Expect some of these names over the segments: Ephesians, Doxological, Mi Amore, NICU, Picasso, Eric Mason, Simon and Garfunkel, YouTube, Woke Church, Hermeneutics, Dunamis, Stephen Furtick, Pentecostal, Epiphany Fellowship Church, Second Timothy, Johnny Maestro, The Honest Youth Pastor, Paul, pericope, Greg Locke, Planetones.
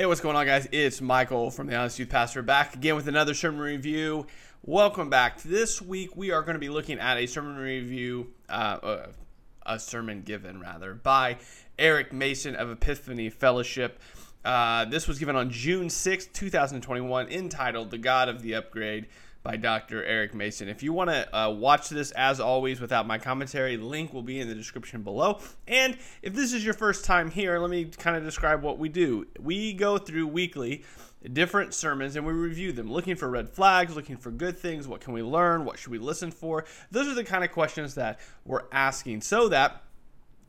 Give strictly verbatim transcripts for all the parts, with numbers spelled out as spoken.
Hey, what's going on, guys? It's Michael from The Honest Youth Pastor, back again with another sermon review. Welcome back. This week, we are going to be looking at a sermon review, uh, a sermon given, rather, by Eric Mason of Epiphany Fellowship. Uh, this was given on June sixth, two thousand twenty-one, entitled The God of the Upgrade by Doctor Eric Mason. If you want to uh, watch this, as always, without my commentary, link will be in the description below. And if this is your first time here, let me kind of describe what we do. We go through weekly different sermons and we review them, looking for red flags, looking for good things, what can we learn, what should we listen for. Those are the kind of questions that we're asking so that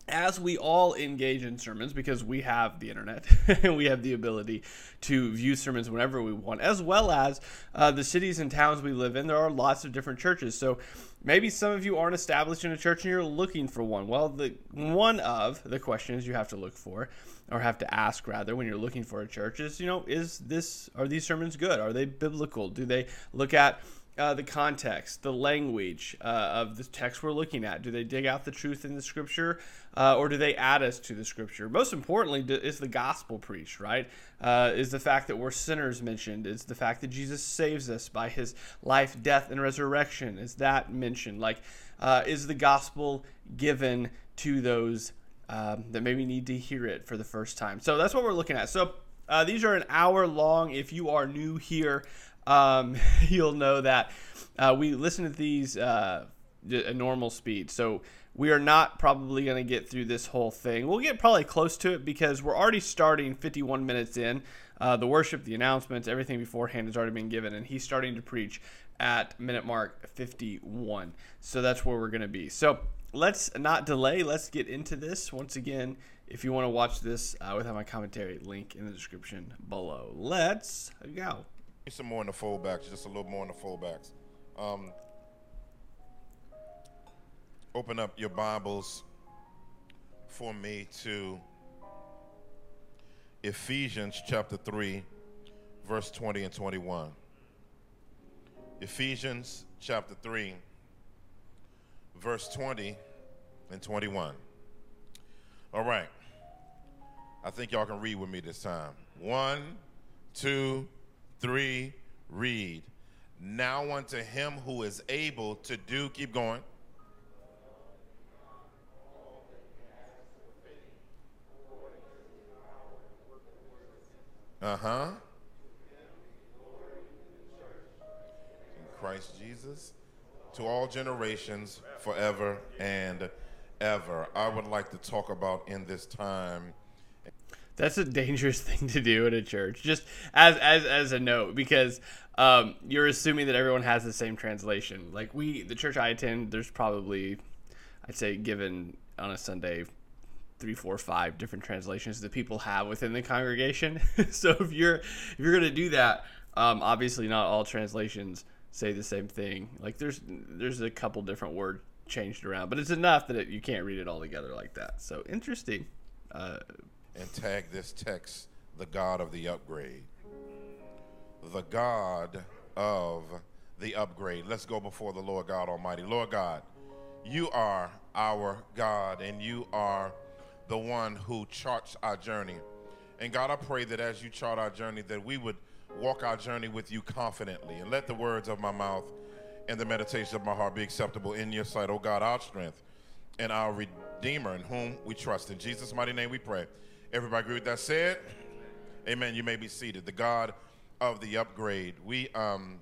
as we all engage in sermons, because we have the internet and we have the ability to view sermons whenever we want, as well as uh, the cities and towns we live in, there are lots of different churches. So maybe some of you aren't established in a church and you're looking for one. Well, the one of the questions you have to look for, or have to ask rather, when you're looking for a church is, you know, is this, are these sermons good? Are they biblical? Do they look at Uh, the context, the language uh, of the text we're looking at? Do they dig out the truth in the scripture, uh, or do they add us to the scripture? Most importantly, do, is the gospel preached, right? Uh, is the fact that we're sinners mentioned? Is the fact that Jesus saves us by his life, death, and resurrection? Is that mentioned? Like, uh, is the gospel given to those um, that maybe need to hear it for the first time? So that's what we're looking at. So uh, these are an hour long. If you are new here, Um, you'll know that uh, we listen to these uh, at normal speed, so we are not probably going to get through this whole thing. We'll get probably close to it because we're already starting fifty-one minutes in. Uh, the worship, the announcements, everything beforehand has already been given, and he's starting to preach at minute mark fifty-one. So that's where we're going to be. So let's not delay. Let's get into this. Once again, if you want to watch this uh, without my commentary, link in the description below. Let's go. Some more in the fullbacks, just a little more in the fullbacks. Um, open up your Bibles for me to Ephesians chapter three, verse twenty and twenty-one. Ephesians chapter three, verse twenty and twenty-one. All right. I think y'all can read with me this time. One, two, three, read. Now unto him who is able to do, keep going, uh-huh, in Christ Jesus, to all generations, forever and ever. I would like to talk about in this time. That's a dangerous thing to do at a church, just as as as a note, because um, you're assuming that everyone has the same translation. Like we, the church I attend, there's probably, I'd say, given on a Sunday, three, four, five different translations that people have within the congregation. So if you're if you're gonna do that, um, obviously not all translations say the same thing. Like there's there's a couple different words changed around, but it's enough that it, you can't read it all together like that. So interesting. Uh, And tag this text, the God of the upgrade. The God of the upgrade. Let's go before the Lord God Almighty. Lord God, you are our God, and you are the one who charts our journey. And God, I pray that as you chart our journey, that we would walk our journey with you confidently. And let the words of my mouth and the meditation of my heart be acceptable in your sight, O God, our strength and our Redeemer, in whom we trust. In Jesus' mighty name we pray. Everybody agree with that said? Amen. You may be seated. The God of the upgrade. We, um,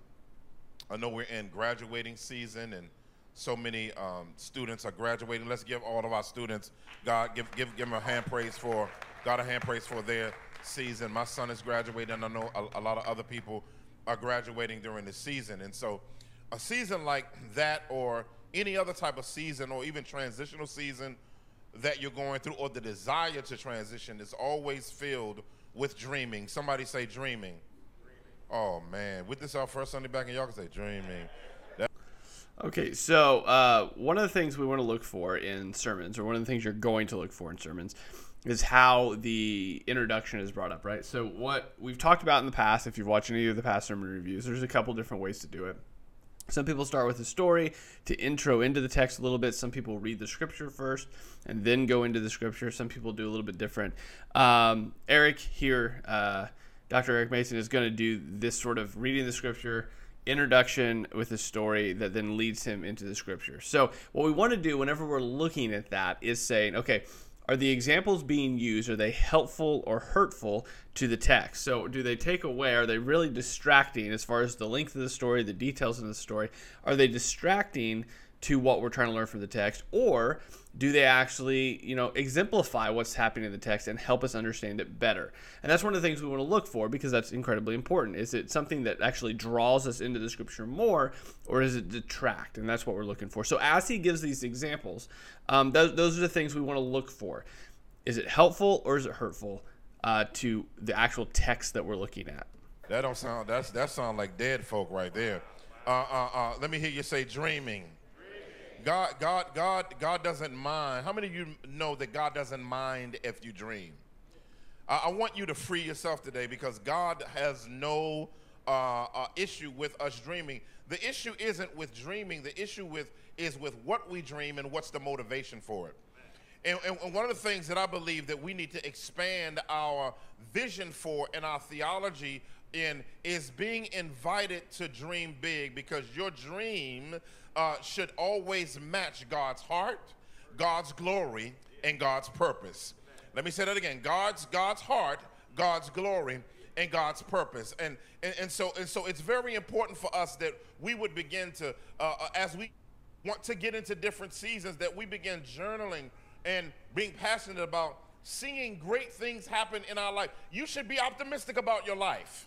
I know we're in graduating season, and so many um, students are graduating. Let's give all of our students, God, give give give them a hand praise for God, a hand praise for their season. My son is graduating, and I know a, a lot of other people are graduating during the season. And so, a season like that, or any other type of season, or even transitional season that you're going through, or the desire to transition, is always filled with dreaming. Somebody say dreaming. dreaming. Oh, man. With this our first Sunday back, and y'all can say dreaming. That- okay, so uh, one of the things we want to look for in sermons, or one of the things you're going to look for in sermons, is how the introduction is brought up, right? So what we've talked about in the past, if you've watched any of the past sermon reviews, there's a couple different ways to do it. Some people start with a story to intro into the text a little bit. Some people read the scripture first and then go into the scripture. Some people do a little bit different. Um, Eric here, uh, Doctor Eric Mason, is going to do this sort of reading the scripture introduction with a story that then leads him into the scripture. So what we want to do whenever we're looking at that is saying, okay, are the examples being used, are they helpful or hurtful to the text? So do they take away, are they really distracting as far as the length of the story, the details of the story? Are they distracting to what we're trying to learn from the text? Or do they actually, you know, exemplify what's happening in the text and help us understand it better? And that's one of the things we want to look for, because that's incredibly important. Is it something that actually draws us into the scripture more, or is it detract? And that's what we're looking for. So as he gives these examples, um, those, those are the things we want to look for. Is it helpful or is it hurtful uh, to the actual text that we're looking at? That don't sound, that's, that sound like dead folk right there. Uh, uh, uh, let me hear you say dreaming. God, God, God, God doesn't mind. How many of you know that God doesn't mind if you dream? I, I want you to free yourself today, because God has no uh, uh, issue with us dreaming. The issue isn't with dreaming. The issue with is with what we dream and what's the motivation for it. And, and one of the things that I believe that we need to expand our vision for and our theology in is being invited to dream big, because your dream uh, should always match God's heart, God's glory, and God's purpose. Let me say that again: God's God's heart, God's glory, and God's purpose. And and, and so and so, it's very important for us that we would begin to, uh, as we want to get into different seasons, that we begin journaling and being passionate about seeing great things happen in our life. You should be optimistic about your life.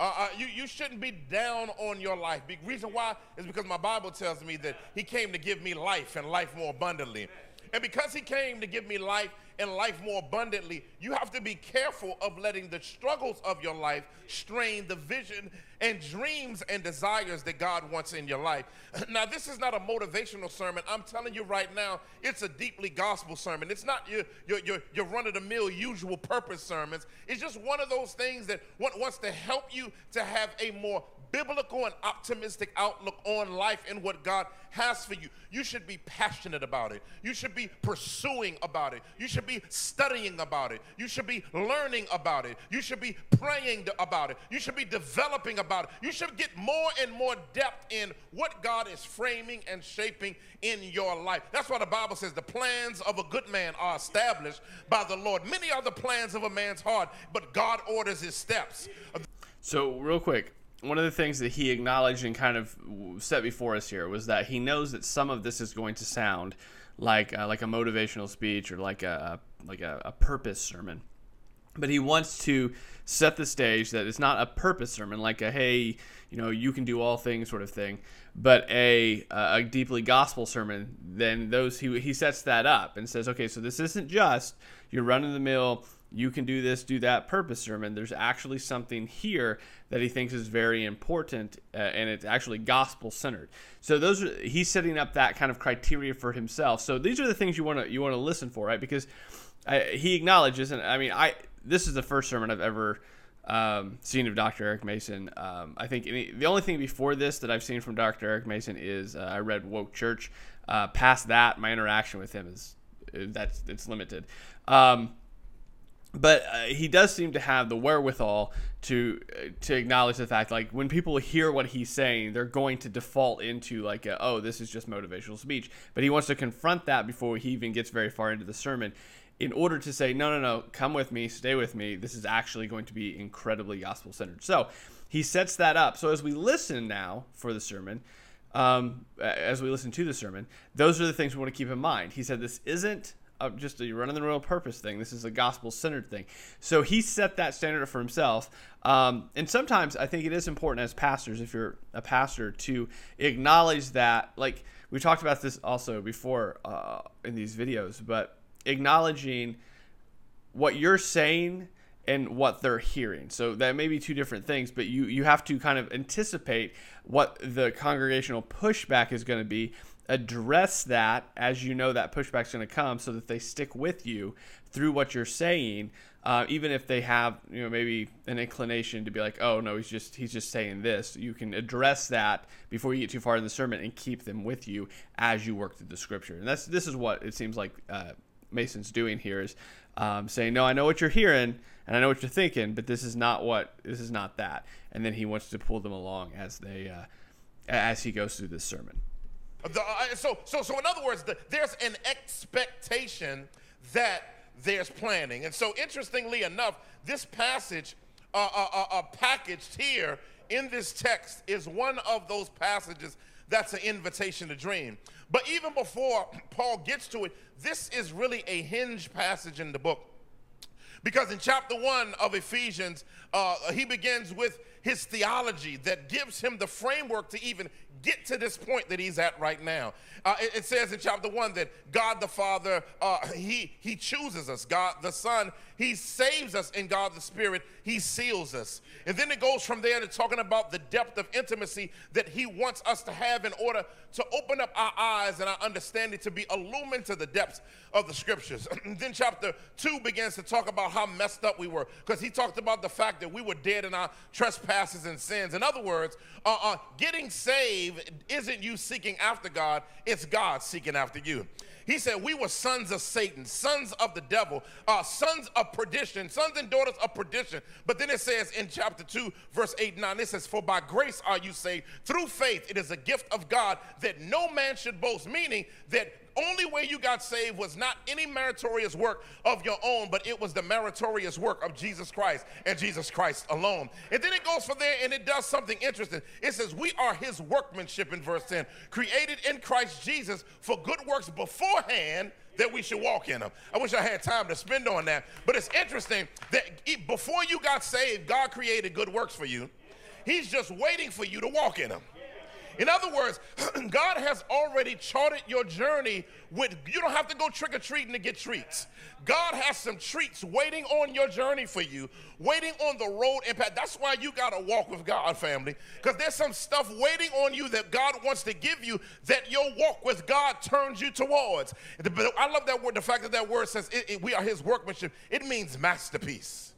Uh, uh, you, you shouldn't be down on your life. The reason why is because my Bible tells me that he came to give me life and life more abundantly. And because he came to give me life and life more abundantly, you have to be careful of letting the struggles of your life strain the vision and dreams and desires that God wants in your life. Now, this is not a motivational sermon. I'm telling you right now, it's a deeply gospel sermon. It's not your your your, your run-of-the-mill usual purpose sermons. It's just one of those things that wants to help you to have a more biblical and optimistic outlook on life and what God has for you. You should be passionate about it. You should be pursuing about it. You should be studying about it. You should be learning about it. You should be praying about it. You should be developing about it. You should get more and more depth in what God is framing and shaping in your life. That's why the Bible says the plans of a good man are established by the Lord. Many are the plans of a man's heart, but God orders his steps. So real quick, one of the things that he acknowledged and kind of set before us here was that he knows that some of this is going to sound like uh, like a motivational speech or like a like a, a purpose sermon, but he wants to set the stage that it's not a purpose sermon, like a hey, you know, you can do all things sort of thing, but a a deeply gospel sermon. Then those he he sets that up and says, okay, so this isn't just your run-of-the-mill, you can do this, do that purpose sermon. There's actually something here that he thinks is very important, uh, and it's actually gospel-centered. So those are, he's setting up that kind of criteria for himself. So these are the things you want to you want to listen for, right? Because I, he acknowledges, and I mean, I this is the first sermon I've ever um, seen of Doctor Eric Mason. Um, I think any, the only thing before this that I've seen from Doctor Eric Mason is uh, I read Woke Church. Uh, past that, my interaction with him is that's it's limited. Um, But uh, he does seem to have the wherewithal to uh, to acknowledge the fact, like, when people hear what he's saying, they're going to default into, like, a, oh, this is just motivational speech. But he wants to confront that before he even gets very far into the sermon in order to say, no, no, no, come with me, stay with me. This is actually going to be incredibly gospel-centered. So he sets that up. So as we listen now for the sermon, um, as we listen to the sermon, those are the things we want to keep in mind. He said this isn't just a run-of-the-mill purpose thing. This is a gospel-centered thing. So he set that standard for himself. Um, and sometimes I think it is important as pastors, if you're a pastor, to acknowledge that. Like, we talked about this also before uh, in these videos, but acknowledging what you're saying and what they're hearing. So that may be two different things, but you, you have to kind of anticipate what the congregational pushback is going to be. Address that as you know that pushback's going to come so that they stick with you through what you're saying uh, even if they have, you know, maybe an inclination to be like, oh no, he's just he's just saying this. You can address that before you get too far in the sermon and keep them with you as you work through the scripture. And that's this is what it seems like uh, Mason's doing here is um, saying, no, I know what you're hearing and I know what you're thinking, but this is not what this is not that. And then he wants to pull them along as they uh, as he goes through this sermon. The, uh, so, so, so in other words, the, there's an expectation that there's planning. And so interestingly enough, this passage uh, uh, uh, packaged here in this text is one of those passages that's an invitation to dream. But even before Paul gets to it, this is really a hinge passage in the book. Because in chapter one of Ephesians, uh, he begins with his theology that gives him the framework to even get to this point that he's at right now. Uh, it, it says in chapter one that God the Father, uh, he, he chooses us. God the Son, he saves us. And God the Spirit, he seals us. And then it goes from there to talking about the depth of intimacy that he wants us to have in order to open up our eyes and our understanding to be illumined to the depths of the scriptures. Then chapter two begins to talk about how messed up we were, because he talked about the fact that we were dead in our trespasses and sins. In other words, uh, uh, getting saved isn't you seeking after God, it's God seeking after you. He said we were sons of Satan, sons of the devil, uh, sons of perdition, sons and daughters of perdition. But then it says in chapter two, verse eight and nine, it says, for by grace are you saved through faith. It is a gift of God that no man should boast, meaning that only way you got saved was not any meritorious work of your own, but it was the meritorious work of Jesus Christ and Jesus Christ alone. And then it goes from there and it does something interesting. It says we are his workmanship in verse ten, created in Christ Jesus for good works beforehand that we should walk in them. I wish I had time to spend on that, but it's interesting that before you got saved, God created good works for you. He's just waiting for you to walk in them. In other words, God has already charted your journey with, you don't have to go trick-or-treating to get treats. God has some treats waiting on your journey for you, waiting on the road impact. That's why you got to walk with God, family, because there's some stuff waiting on you that God wants to give you that your walk with God turns you towards. I love that word, the fact that that word says it, it, we are his workmanship. It means masterpiece.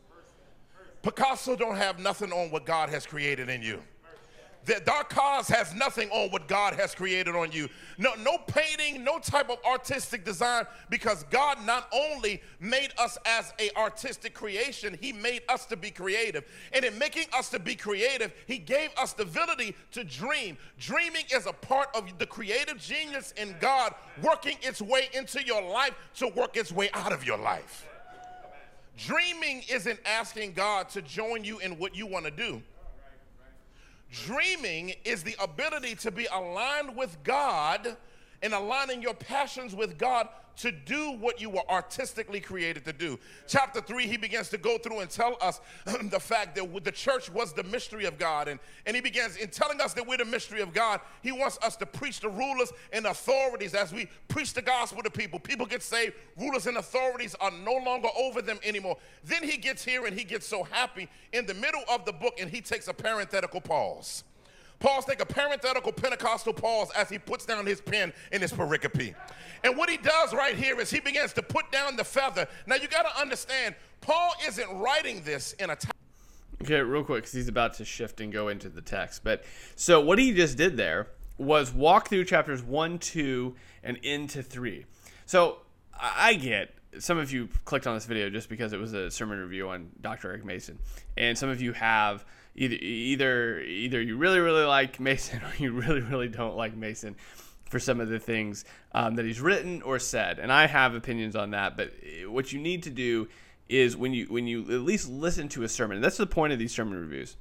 Picasso don't have nothing on what God has created in you. That dark cause has nothing on what God has created on you. No, no painting, no type of artistic design, because God not only made us as a artistic creation, he made us to be creative. And in making us to be creative, he gave us the ability to dream. Dreaming is a part of the creative genius in God working its way into your life to work its way out of your life. Dreaming isn't asking God to join you in what you want to do. Dreaming is the ability to be aligned with God and aligning your passions with God to do what you were artistically created to do. Chapter three, he begins to go through and tell us the fact that the church was the mystery of God. And, and he begins in telling us that we're the mystery of God. He wants us to preach to rulers and authorities as we preach the gospel to people. People get saved. Rulers and authorities are no longer over them anymore. Then he gets here and he gets so happy in the middle of the book and he takes a parenthetical pause. Paul's take a parenthetical Pentecostal pause as he puts down his pen in his pericope. And what he does right here is he begins to put down the feather. Now, you got to understand, Paul isn't writing this in a... T- okay, real quick, because he's about to shift and go into the text. But so what he just did there was walk through chapters one, two, and into three. So I get... Some of you clicked on this video just because it was a sermon review on Doctor Eric Mason. And some of you have... Either, either either you really, really like Mason or you really, really don't like Mason for some of the things um, that he's written or said. And I have opinions on that. But what you need to do is when you when you at least listen to a sermon, and that's the point of these sermon reviews,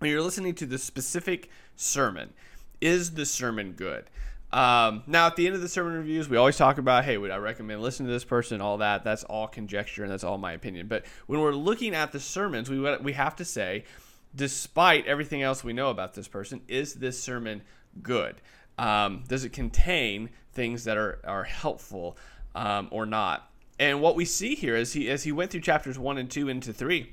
when you're listening to the specific sermon, is the sermon good? Um, now, at the end of the sermon reviews, we always talk about, hey, would I recommend listening to this person, all that. That's all conjecture and that's all my opinion. But when we're looking at the sermons, we we have to say, despite everything else we know about this person, is this sermon good? Um, does it contain things that are, are helpful um, or not? And what we see here is he as he went through chapters one and two into three,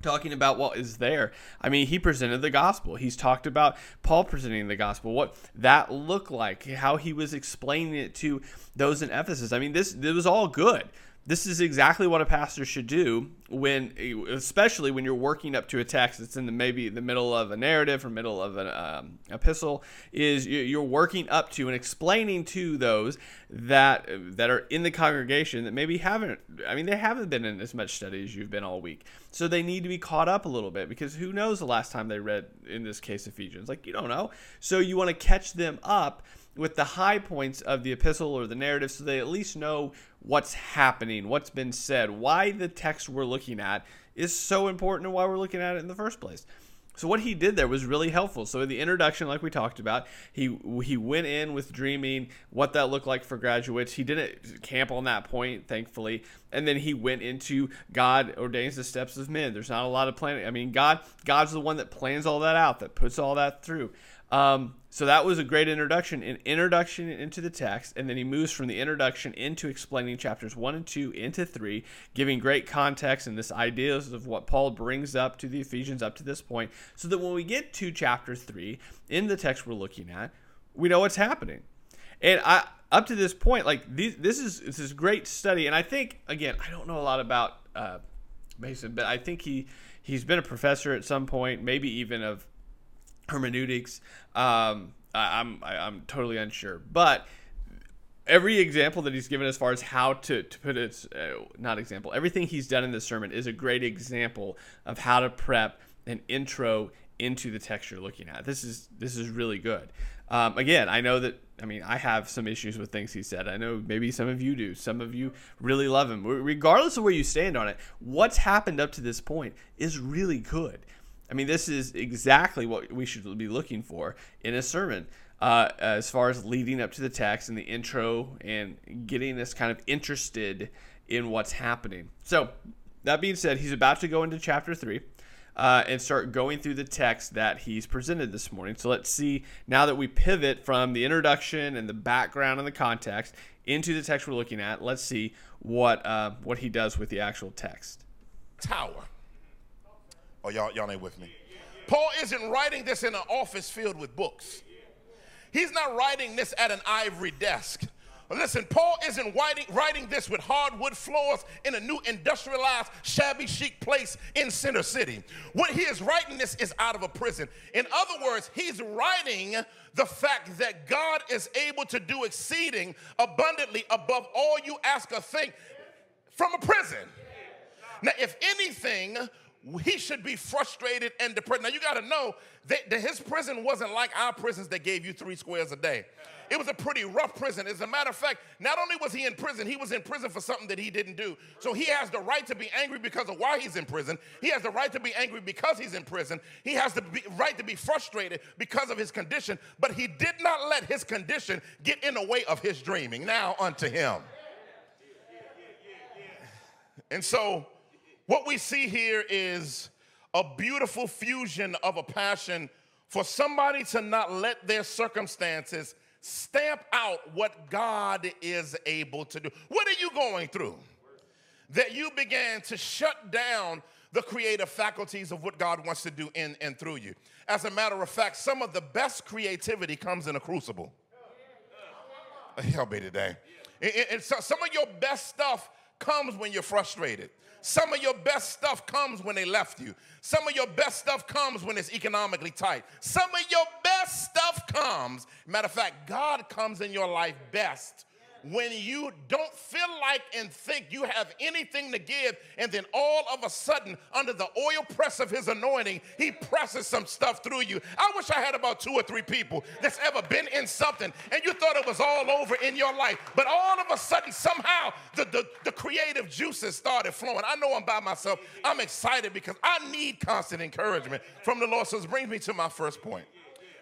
talking about what is there. I mean, he presented the gospel. He's talked about Paul presenting the gospel, what that looked like, how he was explaining it to those in Ephesus. I mean, this, this was all good. This is exactly what a pastor should do when, especially when you're working up to a text that's in the maybe the middle of a narrative or middle of an um, epistle. Is you're working up to and explaining to those that that are in the congregation that maybe haven't. I mean, they haven't been in as much study as you've been all week, so they need to be caught up a little bit, because who knows the last time they read, in this case, Ephesians? Like, you don't know. So you want to catch them up with the high points of the epistle or the narrative, so they at least know what's happening, what's been said, why the text we're looking at is so important and why we're looking at it in the first place. So what he did there was really helpful. So in the introduction, like we talked about, he he went in with dreaming, what that looked like for graduates. He didn't camp on that point, thankfully. And then he went into God ordains the steps of men. There's not a lot of planning. I mean, God God's the one that plans all that out, that puts all that through. Um, so that was a great introduction, an introduction into the text, and then he moves from the introduction into explaining chapters one and two into three, giving great context and this ideas of what Paul brings up to the Ephesians up to this point, so that when we get to chapter three in the text we're looking at, we know what's happening. And I, up to this point, like these, this is this is great study, and I think, again, I don't know a lot about uh, Mason, but I think he he's been a professor at some point, maybe even of hermeneutics. Um, I, I'm I, I'm totally unsure, but every example that he's given as far as how to to put it, uh, not example, everything he's done in this sermon is a great example of how to prep an intro into the text you're looking at. This is this is really good. Um, again, I know that I mean I have some issues with things he said. I know maybe some of you do. Some of you really love him. Regardless of where you stand on it, what's happened up to this point is really good. I mean, this is exactly what we should be looking for in a sermon, uh, as far as leading up to the text and the intro and getting us kind of interested in what's happening. So that being said, he's about to go into chapter three uh, and start going through the text that he's presented this morning. So let's see, now that we pivot from the introduction and the background and the context into the text we're looking at, let's see what uh, what he does with the actual text. Tower. Oh, y'all, y'all ain't with me. Paul isn't writing this in an office filled with books. He's not writing this at an ivory desk. Listen, Paul isn't writing, writing this with hardwood floors in a new industrialized, shabby chic place in Center City. What he is writing this is out of a prison. In other words, he's writing the fact that God is able to do exceeding abundantly above all you ask or think from a prison. Now, if anything, he should be frustrated and depressed. Now, you got to know that, that his prison wasn't like our prisons that gave you three squares a day. It was a pretty rough prison. As a matter of fact, not only was he in prison, he was in prison for something that he didn't do. So he has the right to be angry because of why he's in prison. He has the right to be angry because he's in prison. He has the right to be frustrated because of his condition. But he did not let his condition get in the way of his dreaming. Now unto him. And so what we see here is a beautiful fusion of a passion for somebody to not let their circumstances stamp out what God is able to do. What are you going through that you began to shut down the creative faculties of what God wants to do in and through you? As a matter of fact, some of the best creativity comes in a crucible. Help me today. And so some of your best stuff comes when you're frustrated. Some of your best stuff comes when they left you. Some of your best stuff comes when it's economically tight. Some of your best stuff comes. Matter of fact, God comes in your life best when you don't feel like and think you have anything to give, and then all of a sudden, under the oil press of his anointing, he presses some stuff through you. I wish I had about two or three people that's ever been in something, and you thought it was all over in your life, but all of a sudden, somehow, the, the, the creative juices started flowing. I know I'm by myself. I'm excited because I need constant encouragement from the Lord. So this brings me to my first point.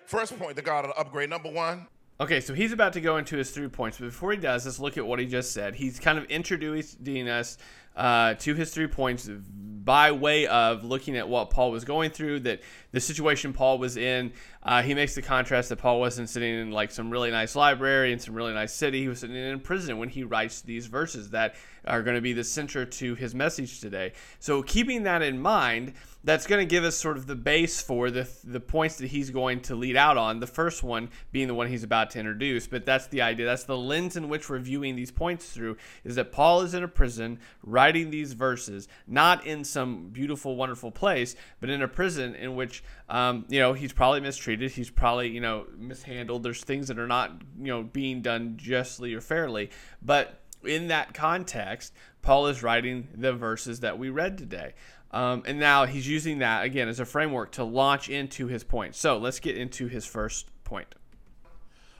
First point, the God of the upgrade. Number one. Okay, so he's about to go into his three points, but before he does, let's look at what he just said. He's kind of introducing us uh, to his three points by way of looking at what Paul was going through, that the situation Paul was in. Uh, he makes the contrast that Paul wasn't sitting in like some really nice library in some really nice city. He was sitting in prison when he writes these verses that are going to be the center to his message today. So keeping that in mind, that's going to give us sort of the base for the the points that he's going to lead out on, the first one being the one he's about to introduce. But that's the idea. That's the lens in which we're viewing these points through, is that Paul is in a prison writing these verses, not in some beautiful, wonderful place, but in a prison in which, um, you know, he's probably mistreated. He's probably, you know, mishandled. There's things that are not, you know, being done justly or fairly. But in that context, Paul is writing the verses that we read today. Um, and now he's using that, again, as a framework to launch into his point. So let's get into his first point.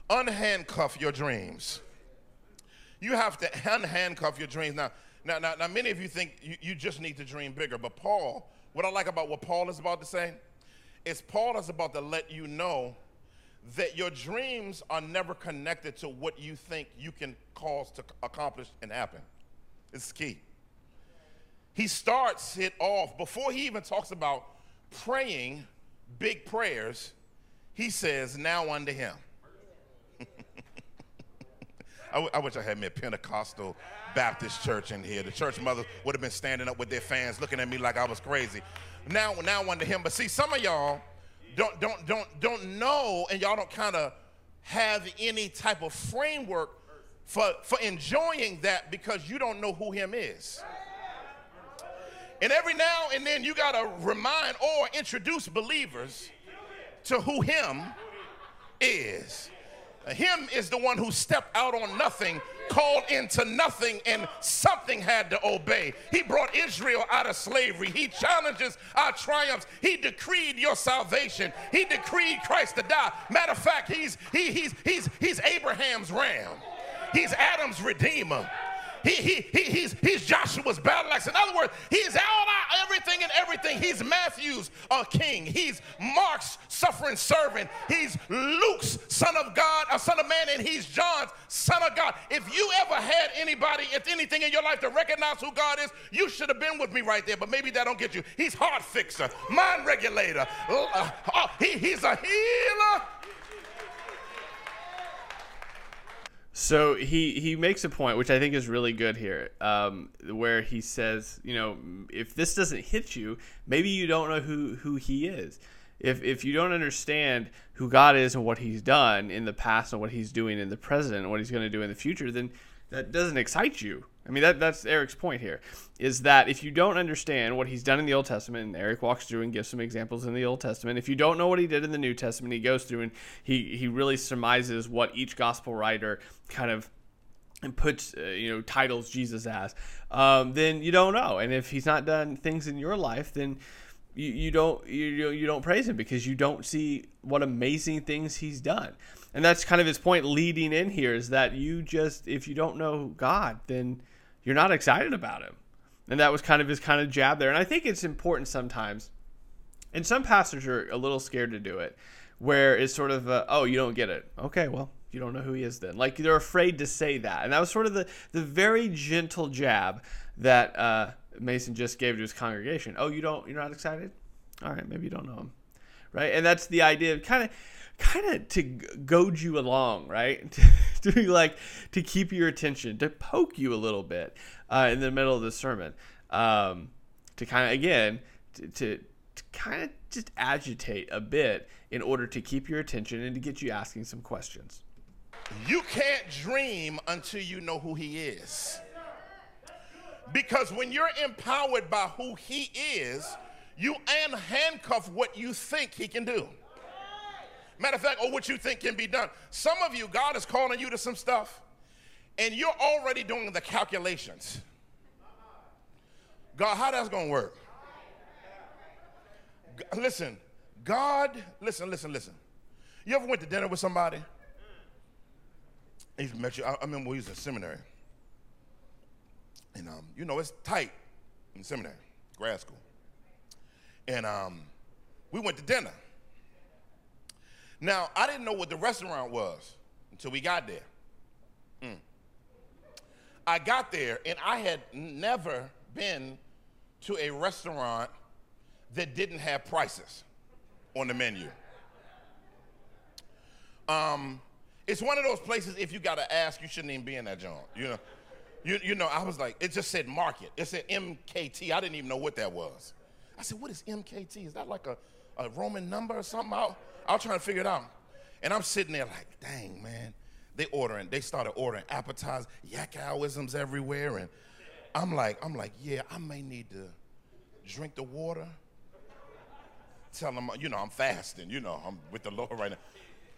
Unhandcuff your dreams. You have to unhandcuff your dreams. Now, now, now, now many of you think you, you just need to dream bigger. But Paul, what I like about what Paul is about to say is Paul is about to let you know that your dreams are never connected to what you think you can cause to accomplish and happen. It's key. He starts it off, before he even talks about praying big prayers, he says, now unto him. I, w- I wish I had me a Pentecostal Baptist church in here. The church mothers would have been standing up with their fans looking at me like I was crazy. Now, now unto him. But see, some of y'all don't, don't, don't, don't know, and y'all don't kind of have any type of framework for, for enjoying that because you don't know who him is. And every now and then you got to remind or introduce believers to who him is. Him is the one who stepped out on nothing, called into nothing, and something had to obey. He brought Israel out of slavery. He challenges our triumphs. He decreed your salvation. He decreed Christ to die. Matter of fact, he's he he's he's he's Abraham's ram. He's Adam's redeemer. He he he he's he's Joshua's battle axe. In other words, he's all our everything and everything. He's Matthew's a king. He's Mark's suffering servant. He's Luke's son of God, a son of man, and he's John's son of God. If you ever had anybody, if anything in your life to recognize who God is, you should have been with me right there. But maybe that don't get you. He's heart fixer, mind regulator. Uh, uh, he he's a healer. So he, he makes a point, which I think is really good here, um, where he says, you know, if this doesn't hit you, maybe you don't know who, who he is. If if you don't understand who God is and what he's done in the past and what he's doing in the present and what he's going to do in the future, then that doesn't excite you. I mean, that that's Eric's point here, is that if you don't understand what he's done in the Old Testament, and Eric walks through and gives some examples in the Old Testament, if you don't know what he did in the New Testament, he goes through and he, he really surmises what each gospel writer kind of and puts, uh, you know, titles Jesus as, um, then you don't know. And if he's not done things in your life, then you, you don't you you don't praise him because you don't see what amazing things he's done. And that's kind of his point leading in here, is that you just, if you don't know God, then you're not excited about him. And that was kind of his kind of jab there. And I think it's important sometimes, and some pastors are a little scared to do it, where it's sort of, a, oh, you don't get it. Okay, well, you don't know who he is then. Like, they're afraid to say that. And that was sort of the, the very gentle jab that uh, Mason just gave to his congregation. Oh, you don't, you're not excited? All right, maybe you don't know him. Right? And that's the idea of kind of, kind of to goad you along, right? to be like, to keep your attention, to poke you a little bit uh, in the middle of the sermon, um, to kind of, again, to, to, to kind of just agitate a bit in order to keep your attention and to get you asking some questions. You can't dream until you know who he is. Because when you're empowered by who he is, you handcuff what you think he can do. Matter of fact, or what you think can be done. Some of you, God is calling you to some stuff, and you're already doing the calculations. God, how that's going to work? Listen, God, listen, listen, listen. You ever went to dinner with somebody? He's met you. I, I remember we was in seminary. And, um, you know, it's tight in seminary, grad school. And um, we went to dinner. Now, I didn't know what the restaurant was until we got there. Mm. I got there, and I had never been to a restaurant that didn't have prices on the menu. Um, it's one of those places, if you gotta ask, you shouldn't even be in that joint. You know, you, you know, I was like, it just said market. It said M K T. I didn't even know what that was. I said, what is M K T? Is that like a, a Roman number or something? I'll, I'll try to figure it out. And I'm sitting there like, dang, man. They ordering, they started ordering appetizers, yakowisms everywhere. And I'm like, I'm like, yeah, I may need to drink the water. Tell them, you know, I'm fasting, you know, I'm with the Lord right now.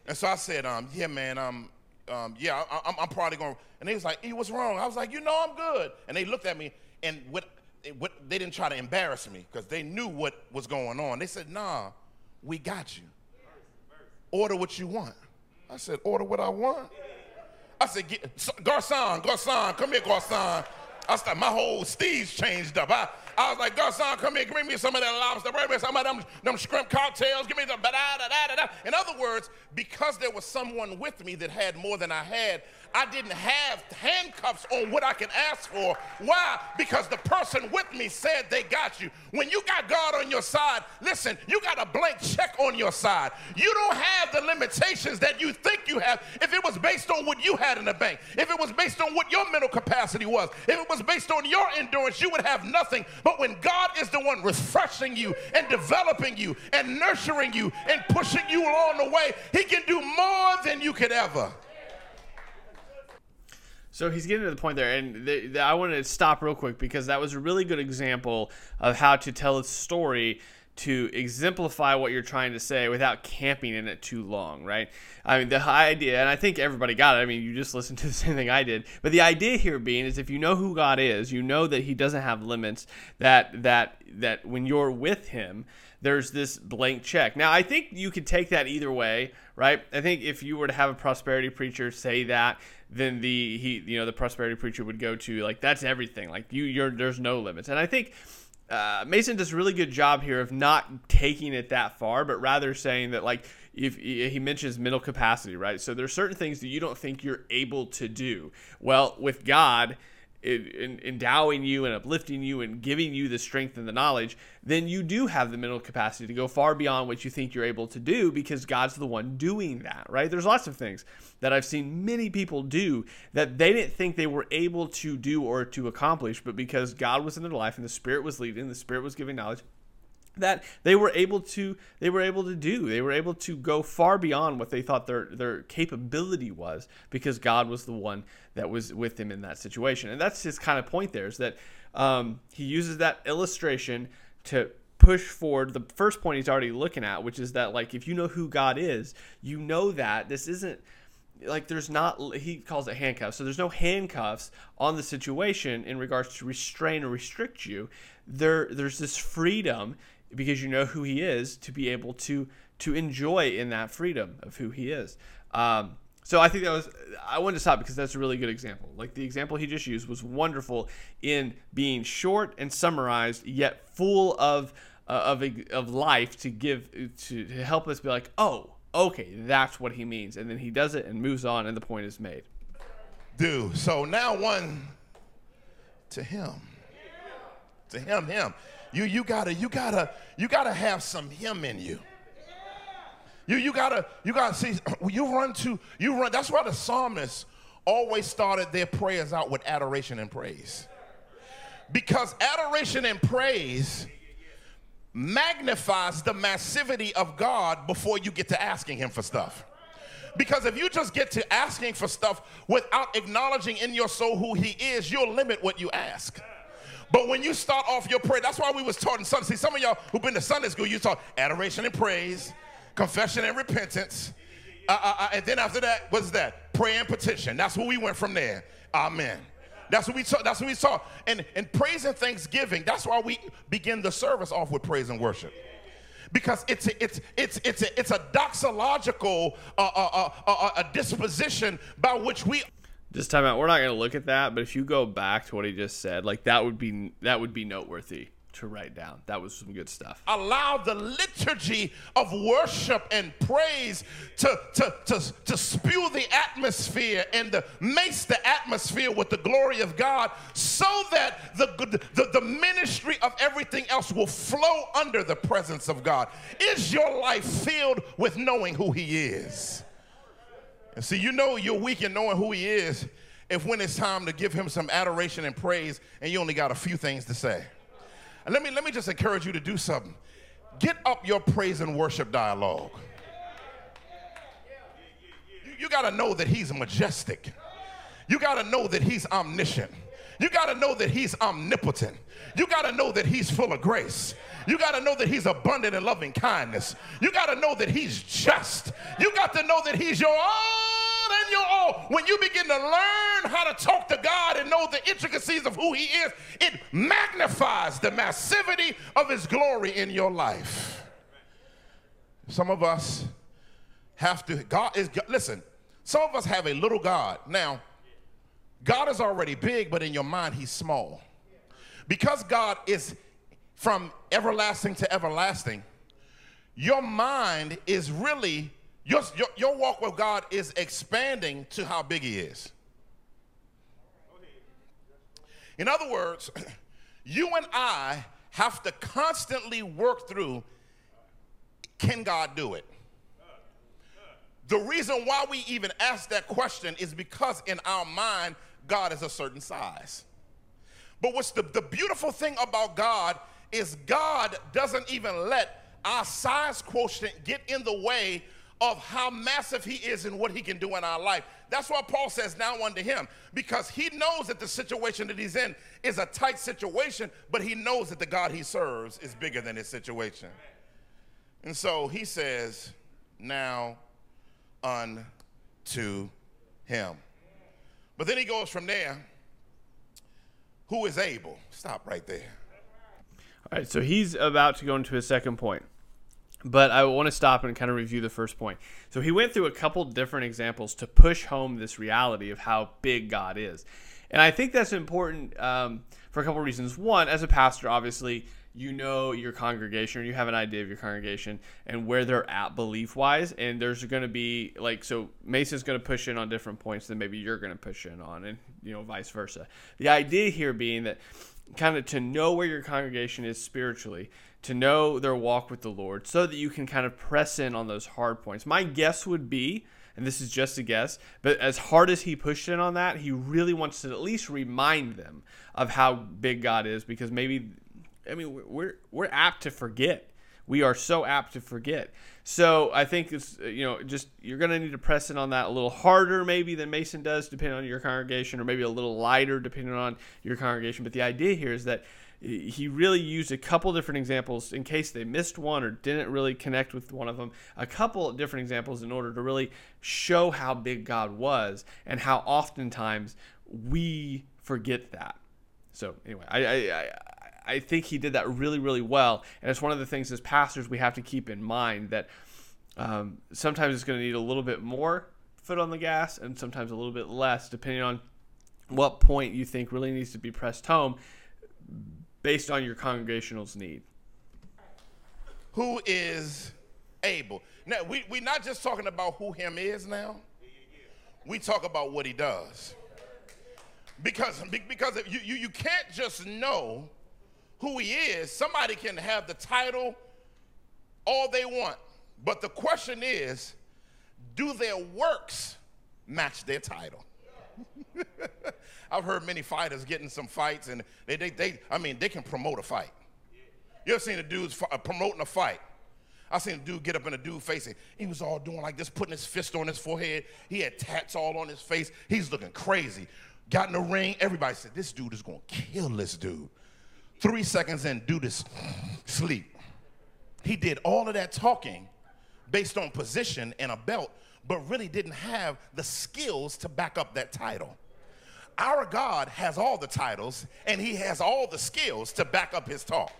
And so I said, um, yeah, man, um, um, yeah, I, I'm, I'm probably going to. And they was like, E, what's wrong? I was like, you know, I'm good. And they looked at me, and what, what they didn't try to embarrass me because they knew what was going on. They said, nah, we got you. Order what you want. I said, order what I want? I said, get, Garçon, Garçon, come here, Garçon. I said, my whole steve's changed up. I, I was like, Garçon, come here, bring me some of that lobster, bring me some of them, them shrimp cocktails, give me the ba-da-da-da-da-da. In other words, because there was someone with me that had more than I had, I didn't have handcuffs on what I can ask for. Why? Because the person with me said they got you. When you got God on your side, listen, you got a blank check on your side. You don't have the limitations that you think you have. If it was based on what you had in the bank, if it was based on what your mental capacity was, if it was based on your endurance, you would have nothing. But when God is the one refreshing you and developing you and nurturing you and pushing you along the way, he can do more than you could ever. So he's getting to the point there, and th- th- I wanted to stop real quick because that was a really good example of how to tell a story to exemplify what you're trying to say without camping in it too long, right? I mean, the idea, and I think everybody got it. I mean, you just listened to the same thing I did. But the idea here being is if you know who God is, you know that he doesn't have limits, that that that when you're with him, there's this blank check. Now, I think you could take that either way, right? I think if you were to have a prosperity preacher say that, then the he you know the prosperity preacher would go to like that's everything, like you you're there's no limits. And I think uh, Mason does a really good job here of not taking it that far, but rather saying that like if he mentions mental capacity, right? So there's certain things that you don't think you're able to do. Well, with God in endowing you and uplifting you and giving you the strength and the knowledge, then you do have the mental capacity to go far beyond what you think you're able to do because God's the one doing that, right? There's lots of things that I've seen many people do that they didn't think they were able to do or to accomplish, but because God was in their life and the Spirit was leading, the Spirit was giving knowledge, that they were able to they were able to do. They were able to go far beyond what they thought their their capability was because God was the one that was with them in that situation. And that's his kind of point there is that um, he uses that illustration to push forward the first point he's already looking at, which is that like if you know who God is, you know that this isn't like there's not, he calls it handcuffs. So there's no handcuffs on the situation in regards to restrain or restrict you. There, there's this freedom because you know who he is to be able to to enjoy in that freedom of who he is. Um, so I think that was, I wanted to stop because that's a really good example. Like the example he just used was wonderful in being short and summarized, yet full of uh, of of life to give to, to help us be like, oh, okay, that's what he means. And then he does it and moves on, and the point is made. Do so now one to him, to him, him. You you gotta you gotta you gotta have some him in you. You you gotta you gotta see you run to you run. That's why the psalmists always started their prayers out with adoration and praise, because adoration and praise magnifies the massivity of God before you get to asking him for stuff. Because if you just get to asking for stuff without acknowledging in your soul who he is, you'll limit what you ask. But when you start off your prayer, that's why we was taught in Sunday. See, some of y'all who've been to Sunday school, you taught adoration and praise, confession and repentance. Uh, uh, uh, and then after that, what's that? Prayer and petition. That's where we went from there. Amen. That's what we taught. That's what we saw. And, and praise and thanksgiving, that's why we begin the service off with praise and worship. Because it's a, it's it's it's a, it's a doxological uh, uh, uh, uh, a disposition by which we... Just time out. We're not going to look at that, but if you go back to what he just said, like that would be that would be noteworthy. to write down. That was some good stuff. Allow the liturgy of worship and praise to, to, to, to spew the atmosphere and to mace the atmosphere with the glory of God, so that the, the, the ministry of everything else will flow under the presence of God. Is your life filled with knowing who he is? And see, you know you're weak in knowing who he is if when it's time to give him some adoration and praise and you only got a few things to say. Let me, let me just encourage you to do something. Get up your praise and worship dialogue. You, you got to know that he's majestic. You got to know that he's omniscient. You got to know that he's omnipotent. You got to know that he's full of grace. You got to know that he's abundant in loving kindness. You got to know that he's just. You got to know that he's your all and your all. When you begin to learn how to talk to God and know the intricacies of who he is, it magnifies the massivity of his glory in your life. Some of us have to, God is, listen, some of us have a little God. Now, God is already big, but in your mind, he's small. Because God is from everlasting to everlasting, your mind is really, your, your, your walk with God is expanding to how big he is. In other words, you and I have to constantly work through, can God do it? The reason why we even ask that question is because in our mind, God is a certain size. But what's the, the beautiful thing about God is God doesn't even let our size quotient get in the way of how massive he is and what he can do in our life. That's why Paul says, now unto him, because he knows that the situation that he's in is a tight situation, but he knows that the God he serves is bigger than his situation. And so he says, now unto him. But then he goes from there, who is able? Stop right there. All right, so he's about to go into his second point, but I want to stop and kind of review the first point. So he went through a couple different examples to push home this reality of how big God is. And I think that's important um, for a couple of reasons. One, as a pastor, obviously, you know your congregation, or you have an idea of your congregation and where they're at belief-wise. And there's going to be, like, so Mason's going to push in on different points than maybe you're going to push in on, and, you know, vice versa. The idea here being that kind of to know where your congregation is spiritually, to know their walk with the Lord, so that you can kind of press in on those hard points. My guess would be, and this is just a guess, but as hard as he pushed in on that, he really wants to at least remind them of how big God is, because maybe... I mean, we're we're apt to forget. We are so apt to forget. So I think it's, you know, just you're going to need to press in on that a little harder maybe than Mason does, depending on your congregation, or maybe a little lighter depending on your congregation. But the idea here is that he really used a couple different examples in case they missed one or didn't really connect with one of them. A couple different examples in order to really show how big God was and how oftentimes we forget that. So anyway, I... I, I I think he did that really, really well. And it's one of the things as pastors we have to keep in mind, that um, sometimes it's going to need a little bit more foot on the gas and sometimes a little bit less, depending on what point you think really needs to be pressed home based on your congregational's need. Who is able? Now, we, we're not just talking about who him is now. We talk about what he does. Because, because if you, you, you can't just know who he is. Somebody can have the title all they want, but the question is, do their works match their title? I've heard many fighters get in some fights, and they, they, they I mean, they can promote a fight. You ever seen a dude promoting a fight? I seen a dude get up in a dude's face, and he was all doing like this, putting his fist on his forehead. He had tats all on his face. He's looking crazy. Got in the ring. Everybody said, this dude is going to kill this dude. Three seconds in, do this, sleep. He did all of that talking based on position and a belt, but really didn't have the skills to back up that title. Our God has all the titles, and he has all the skills to back up his talk.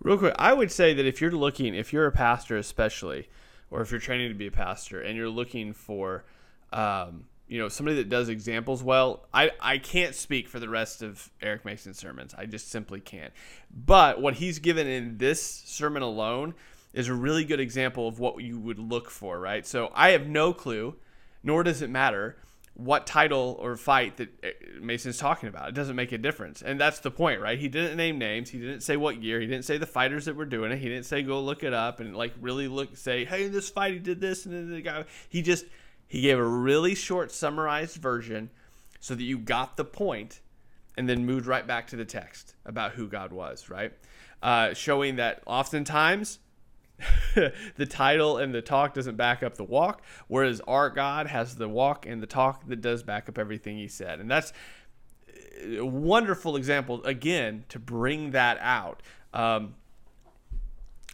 Real quick, I would say that if you're looking, if you're a pastor especially, or if you're training to be a pastor, and you're looking for um, you know, somebody that does examples well. I, I can't speak for the rest of Eric Mason's sermons. I just simply can't. But what he's given in this sermon alone is a really good example of what you would look for, right? So I have no clue, nor does it matter, what title or fight that Mason's talking about. It doesn't make a difference. And that's the point, right? He didn't name names. He didn't say what year. He didn't say the fighters that were doing it. He didn't say, go look it up and like really look, say, hey, in this fight, he did this. And then the guy, he just, he gave a really short summarized version so that you got the point and then moved right back to the text about who God was, right? Uh, showing that oftentimes the title and the talk doesn't back up the walk, whereas our God has the walk and the talk that does back up everything he said. And that's a wonderful example, again, to bring that out. Um,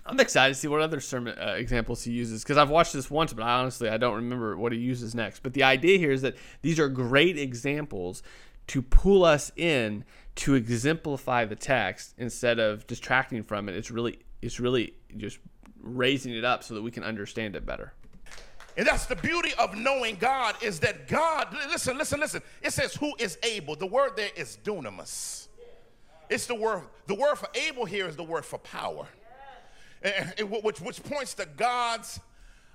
I'm excited to see what other sermon uh, examples he uses, because I've watched this once, but I honestly, I don't remember what he uses next. But the idea here is that these are great examples to pull us in to exemplify the text instead of distracting from it. It's really, it's really just raising it up so that we can understand it better. And that's the beauty of knowing God, is that God, listen, listen, listen. It says who is able. The word there is dunamis. It's the word, the word for able here is the word for power. And, and which, which points to God's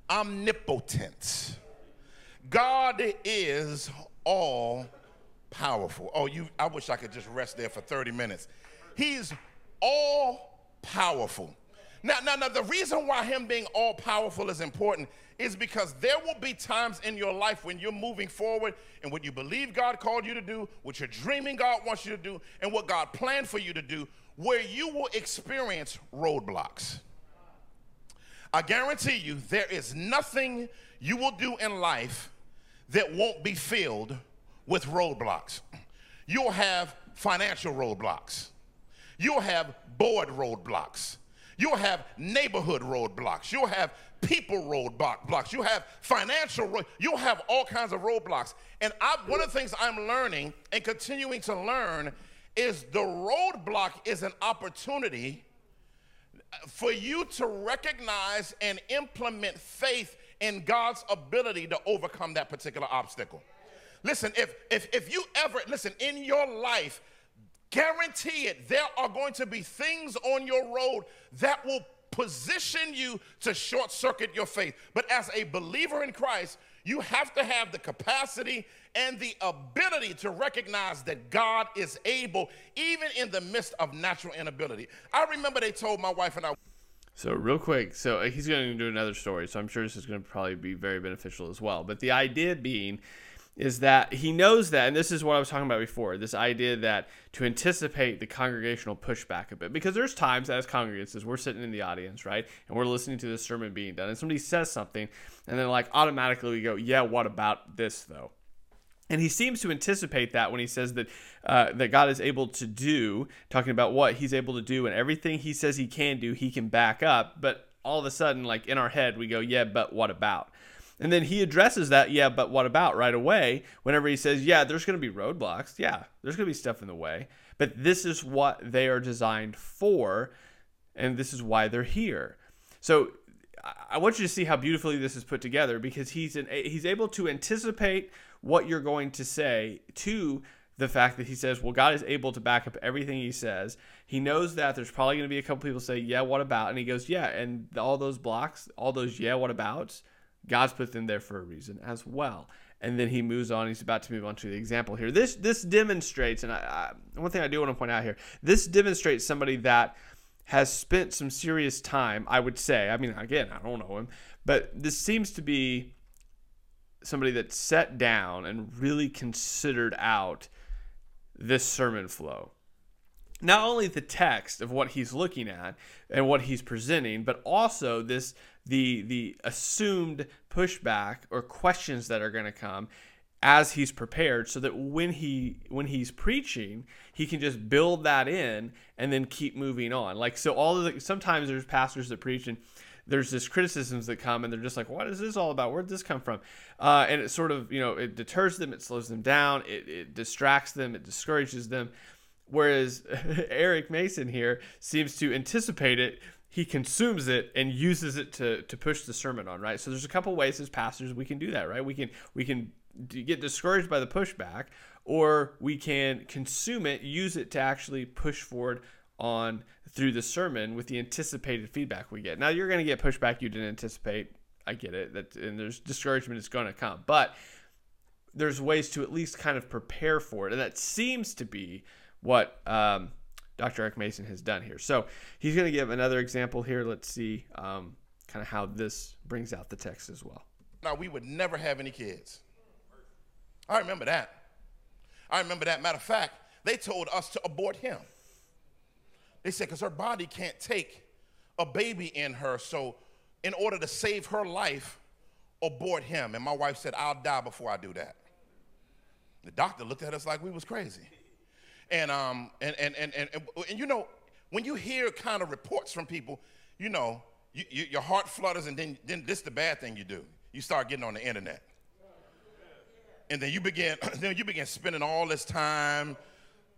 omnipotence. God is all powerful. Oh, you, I wish I could just rest there for thirty minutes. He's all powerful. Now, now, now, the reason why him being all-powerful is important is because there will be times in your life when you're moving forward and what you believe God called you to do, what you're dreaming God wants you to do, and what God planned for you to do, where you will experience roadblocks. I guarantee you there is nothing you will do in life that won't be filled with roadblocks. You'll have financial roadblocks. You'll have board roadblocks. You'll have neighborhood roadblocks. You'll have people roadblocks. You'll have financial roadblocks. You'll have all kinds of roadblocks. And I, one of the things I'm learning and continuing to learn is the roadblock is an opportunity for you to recognize and implement faith in God's ability to overcome that particular obstacle. Listen, if if if you ever, listen, in your life, guarantee it, there are going to be things on your road that will position you to short-circuit your faith. But as a believer in Christ, you have to have the capacity and the ability to recognize that God is able, even in the midst of natural inability. I remember they told my wife and I. So real quick, so he's going to do another story, so I'm sure this is going to probably be very beneficial as well. But the idea being is that he knows that, and this is what I was talking about before, this idea that to anticipate the congregational pushback a bit, because there's times as congregants, as we're sitting in the audience, right, and we're listening to this sermon being done, and somebody says something, and then like automatically we go, yeah, what about this though? And he seems to anticipate that when he says that uh, that God is able to do, talking about what he's able to do and everything he says he can do, he can back up, but all of a sudden, like in our head, we go, yeah, but what about? And then he addresses that, yeah, but what about, right away, whenever he says, yeah, there's going to be roadblocks. Yeah, there's going to be stuff in the way. But this is what they are designed for, and this is why they're here. So I want you to see how beautifully this is put together, because he's an, he's able to anticipate what you're going to say to the fact that he says, well, God is able to back up everything he says. He knows that there's probably going to be a couple people say, yeah, what about? And he goes, yeah, and all those blocks, all those yeah, what abouts, God's put them there for a reason as well. And then he moves on. He's about to move on to the example here. This this demonstrates, and I, I, one thing I do want to point out here, this demonstrates somebody that has spent some serious time, I would say. I mean, again, I don't know him, but this seems to be somebody that sat down and really considered out this sermon flow. Not only the text of what he's looking at and what he's presenting, but also this the the assumed pushback or questions that are going to come as he's prepared, so that when he when he's preaching, he can just build that in and then keep moving on. Like, so all of the, sometimes there's pastors that preach and there's this criticisms that come and they're just like, what is this all about? Where'd this come from? Uh, and it sort of, you know, it deters them, it slows them down, it, it distracts them, it discourages them. Whereas Eric Mason here seems to anticipate it. he consumes it and uses it to to push the sermon on, right? So there's a couple ways as pastors we can do that, right? We can we can get discouraged by the pushback, or we can consume it, use it to actually push forward on through the sermon with the anticipated feedback we get. Now, you're going to get pushback you didn't anticipate. I get it. That, and there's discouragement is going to come, but there's ways to at least kind of prepare for it. And that seems to be what um, Doctor Eric Mason has done here. So he's going to give another example here. Let's see um, kind of how this brings out the text as well. Now, we would never have any kids. I remember that. I remember that. Matter of fact, they told us to abort him. They said, because her body can't take a baby in her, so in order to save her life, abort him. And my wife said, I'll die before I do that. The doctor looked at us like we was crazy. And um and and and and, and, and you know, when you hear kind of reports from people, you know, you, you, your heart flutters, and then then this is the bad thing you do. You start getting on the internet. And then you begin, then you begin spending all this time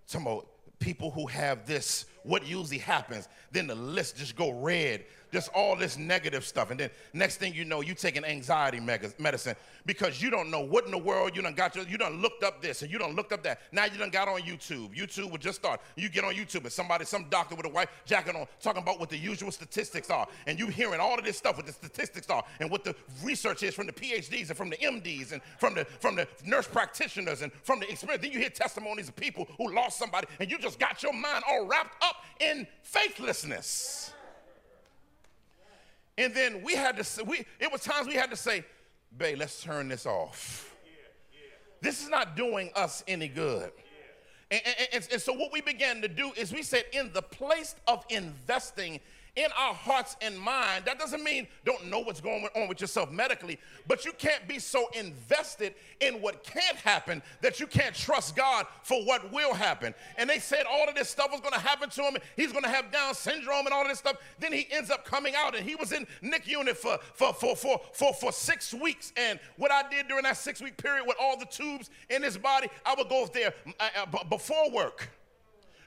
talking about people who have this, what usually happens. Then the list just go red, just all this negative stuff. And then next thing you know, you taking anxiety medicine because you don't know what in the world you done got. Your, you done looked up this and you done looked up that. Now you done got on YouTube. YouTube would just start. You get on YouTube and somebody, some doctor with a white jacket on, talking about what the usual statistics are. And you hearing all of this stuff, what the statistics are and what the research is from the P H Ds and from the M Ds and from the, from the nurse practitioners and from the experience. Then you hear testimonies of people who lost somebody and you just got your mind all wrapped up in faithlessness. And then we had to say, we, it was times we had to say, babe, let's turn this off. Yeah, yeah. This is not doing us any good. Yeah. And, and, and, and so what we began to do is we said, in the place of investing in our hearts and mind, that doesn't mean don't know what's going on with yourself medically, but you can't be so invested in what can't happen that you can't trust God for what will happen. And they said all of this stuff was going to happen to him. He's going to have Down syndrome and all of this stuff. Then he ends up coming out, and he was in N I C U unit for, for, for, for, for, for six weeks. And what I did during that six-week period with all the tubes in his body, I would go there before work,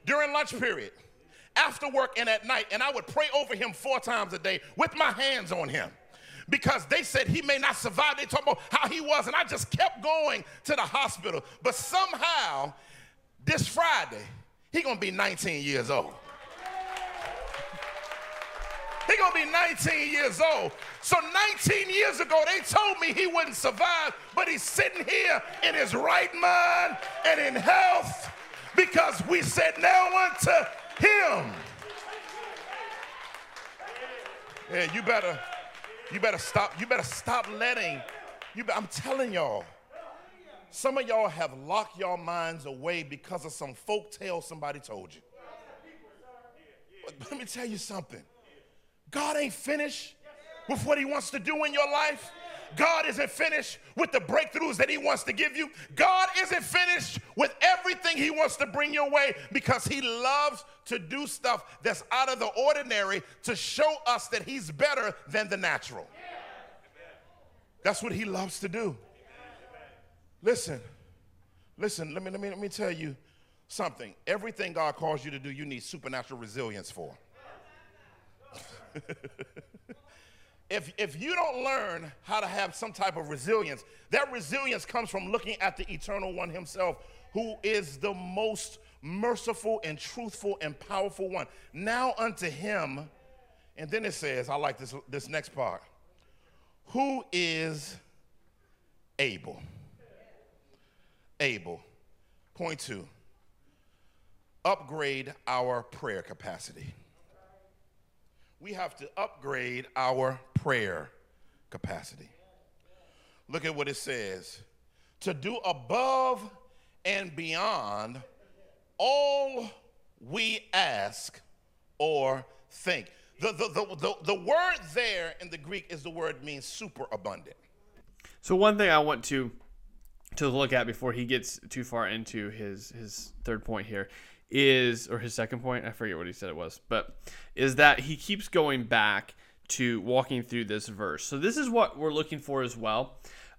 during lunch period, after work, and at night, and I would pray over him four times a day with my hands on him, because they said he may not survive. They talked about how he was, and I just kept going to the hospital. But somehow, this Friday, he gonna be nineteen years old. He gonna be nineteen years old. So nineteen years ago, they told me he wouldn't survive, but he's sitting here in his right mind and in health, because we said now unto him. Yeah, you better, you better stop, you better stop letting, you be, I'm telling y'all, some of y'all have locked your minds away because of some folk tale somebody told you. But let me tell you something. God ain't finished with what he wants to do in your life. God isn't finished with the breakthroughs that he wants to give you. God isn't finished with everything he wants to bring your way, because he loves to do stuff that's out of the ordinary to show us that he's better than the natural. That's what he loves to do. Listen, listen, let me, let me, let me tell you something. Everything God calls you to do, you need supernatural resilience for. If, if you don't learn how to have some type of resilience, that resilience comes from looking at the eternal one himself, who is the most merciful and truthful and powerful one. Now unto him, and then it says, I like this, this next part, who is able. Able. Point two, upgrade our prayer capacity. We have to upgrade our prayer capacity. Look at what it says. To do above and beyond all we ask or think. The, the, the, the, the word there in the Greek is the word means superabundant. So one thing I want to to look at before he gets too far into his, his third point here is, or his second point, I forget what he said it was, but is that he keeps going back to walking through this verse. So this is what we're looking for as well.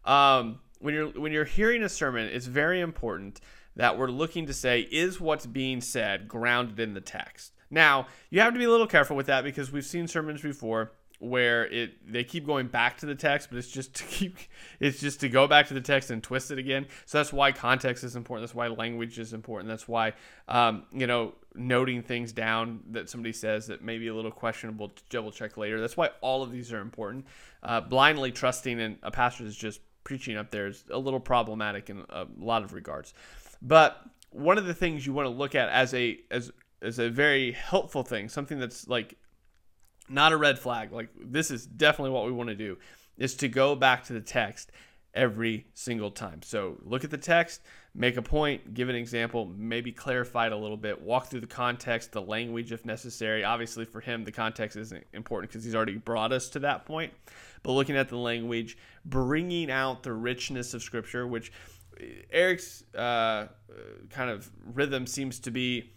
Um, when you're when you're hearing a sermon, it's very important that we're looking to say, is what's being said grounded in the text? Now, you have to be a little careful with that because we've seen sermons before where it they keep going back to the text, but it's just to keep it's just to go back to the text and twist it again. So that's why context is important. That's why language is important. That's why um, you know noting things down that somebody says that may be a little questionable to double check later. That's why all of these are important. Uh, blindly trusting in a pastor is just preaching up there is a little problematic in a lot of regards. But one of the things you want to look at as a as as a very helpful thing, something that's like not a red flag, like this is definitely what we want to do, is to go back to the text every single time. So look at the text, make a point, give an example, maybe clarify it a little bit, walk through the context, the language if necessary. Obviously for him, the context isn't important because he's already brought us to that point. But looking at the language, bringing out the richness of Scripture, which Eric's uh, kind of rhythm seems to be,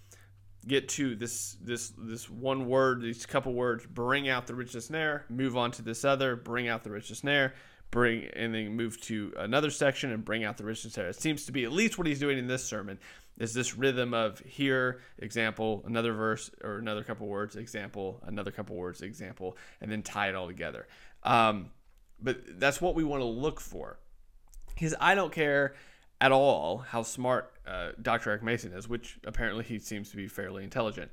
get to this this this one word, these couple words, bring out the richness there, move on to this other, bring out the richness there, bring, and then move to another section and bring out the richness there. It seems to be at least what he's doing in this sermon is this rhythm of here, example, another verse or another couple words, example, another couple words, example, and then tie it all together. Um, but that's what we want to look for. Because I don't care at all how smart uh, Doctor Eric Mason is, which apparently he seems to be fairly intelligent.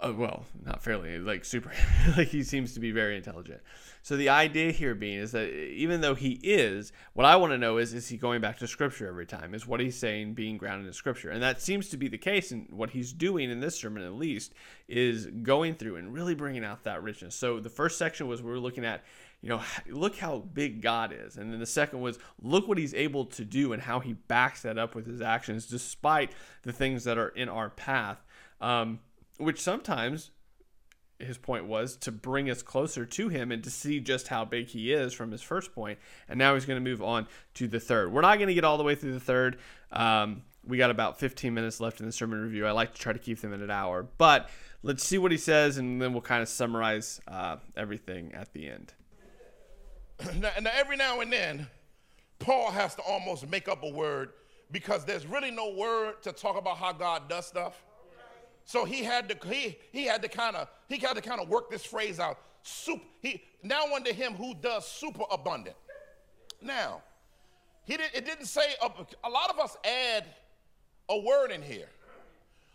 Uh, well, not fairly, like super, like he seems to be very intelligent. So the idea here being is that even though he is, what I want to know is, is he going back to Scripture every time? Is what he's saying being grounded in Scripture? And that seems to be the case. And what he's doing in this sermon, at least, is going through and really bringing out that richness. So the first section was we were looking at, you know, look how big God is. And then the second was, look what he's able to do and how he backs that up with his actions, despite the things that are in our path, um, which sometimes, his point was, to bring us closer to him and to see just how big he is from his first point. And now he's going to move on to the third. We're not going to get all the way through the third. Um, we got about fifteen minutes left in the sermon review. I like to try to keep them in an hour. But let's see what he says, and then we'll kind of summarize uh, everything at the end. Now, now, every now and then, Paul has to almost make up a word because there's really no word to talk about how God does stuff. So he had to he he had to kind of he had to kind of work this phrase out. Super, he now unto him who does super abundant. Now, he did, it didn't say a, a lot of us add a word in here.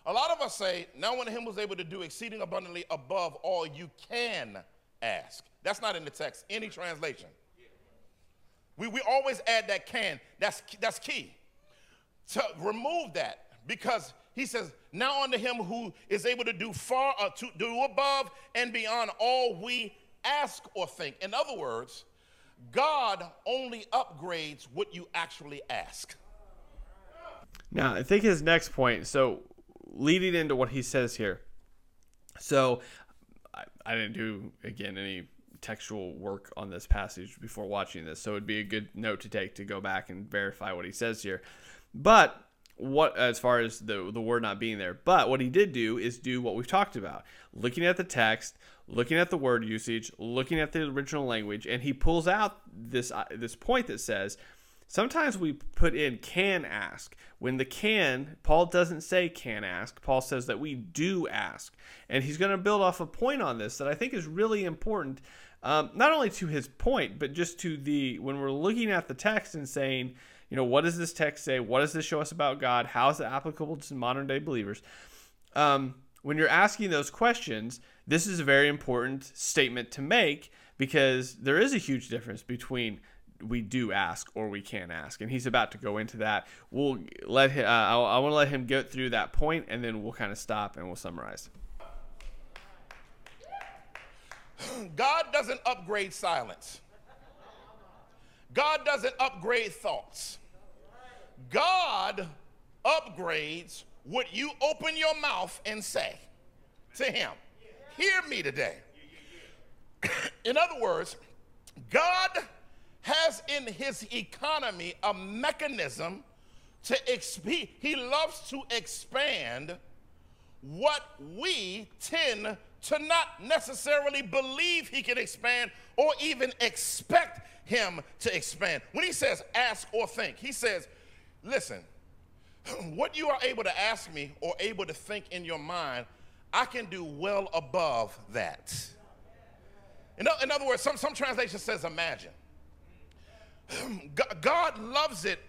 A lot of us say now unto him who's able to do exceeding abundantly above all you can ask. That's not in the text, any translation. We we always add that can. That's that's key. So remove that, because he says, now unto him who is able to do far uh, to do above and beyond all we ask or think. In other words, God only upgrades what you actually ask. Now, I think his next point, so leading into what he says here. So I, I didn't do, again, any textual work on this passage before watching this, so it'd be a good note to take to go back and verify what he says here. But what, as far as the the word not being there, but what he did do is do what we've talked about, looking at the text, looking at the word usage, looking at the original language, and he pulls out this uh, this point that says sometimes we put in can ask when the can, Paul doesn't say can ask. Paul says that we do ask, and he's going to build off a point on this that I think is really important. Um, not only to his point, but just to the, when we're looking at the text and saying, you know, what does this text say? What does this show us about God? How is it applicable to modern day believers? Um, when you're asking those questions, this is a very important statement to make, because there is a huge difference between we do ask or we can ask. And he's about to go into that. We'll let him, uh, I want to let him get through that point, and then we'll kind of stop and we'll summarize. God doesn't upgrade silence. God doesn't upgrade thoughts. God upgrades what you open your mouth and say to him. Hear me today. In other words, God has in his economy a mechanism to exp- he loves to expand what we tend to not necessarily believe he can expand or even expect him to expand. When he says ask or think, he says, listen, what you are able to ask me or able to think in your mind, I can do well above that. In, in other words, some, some translation says imagine. God loves it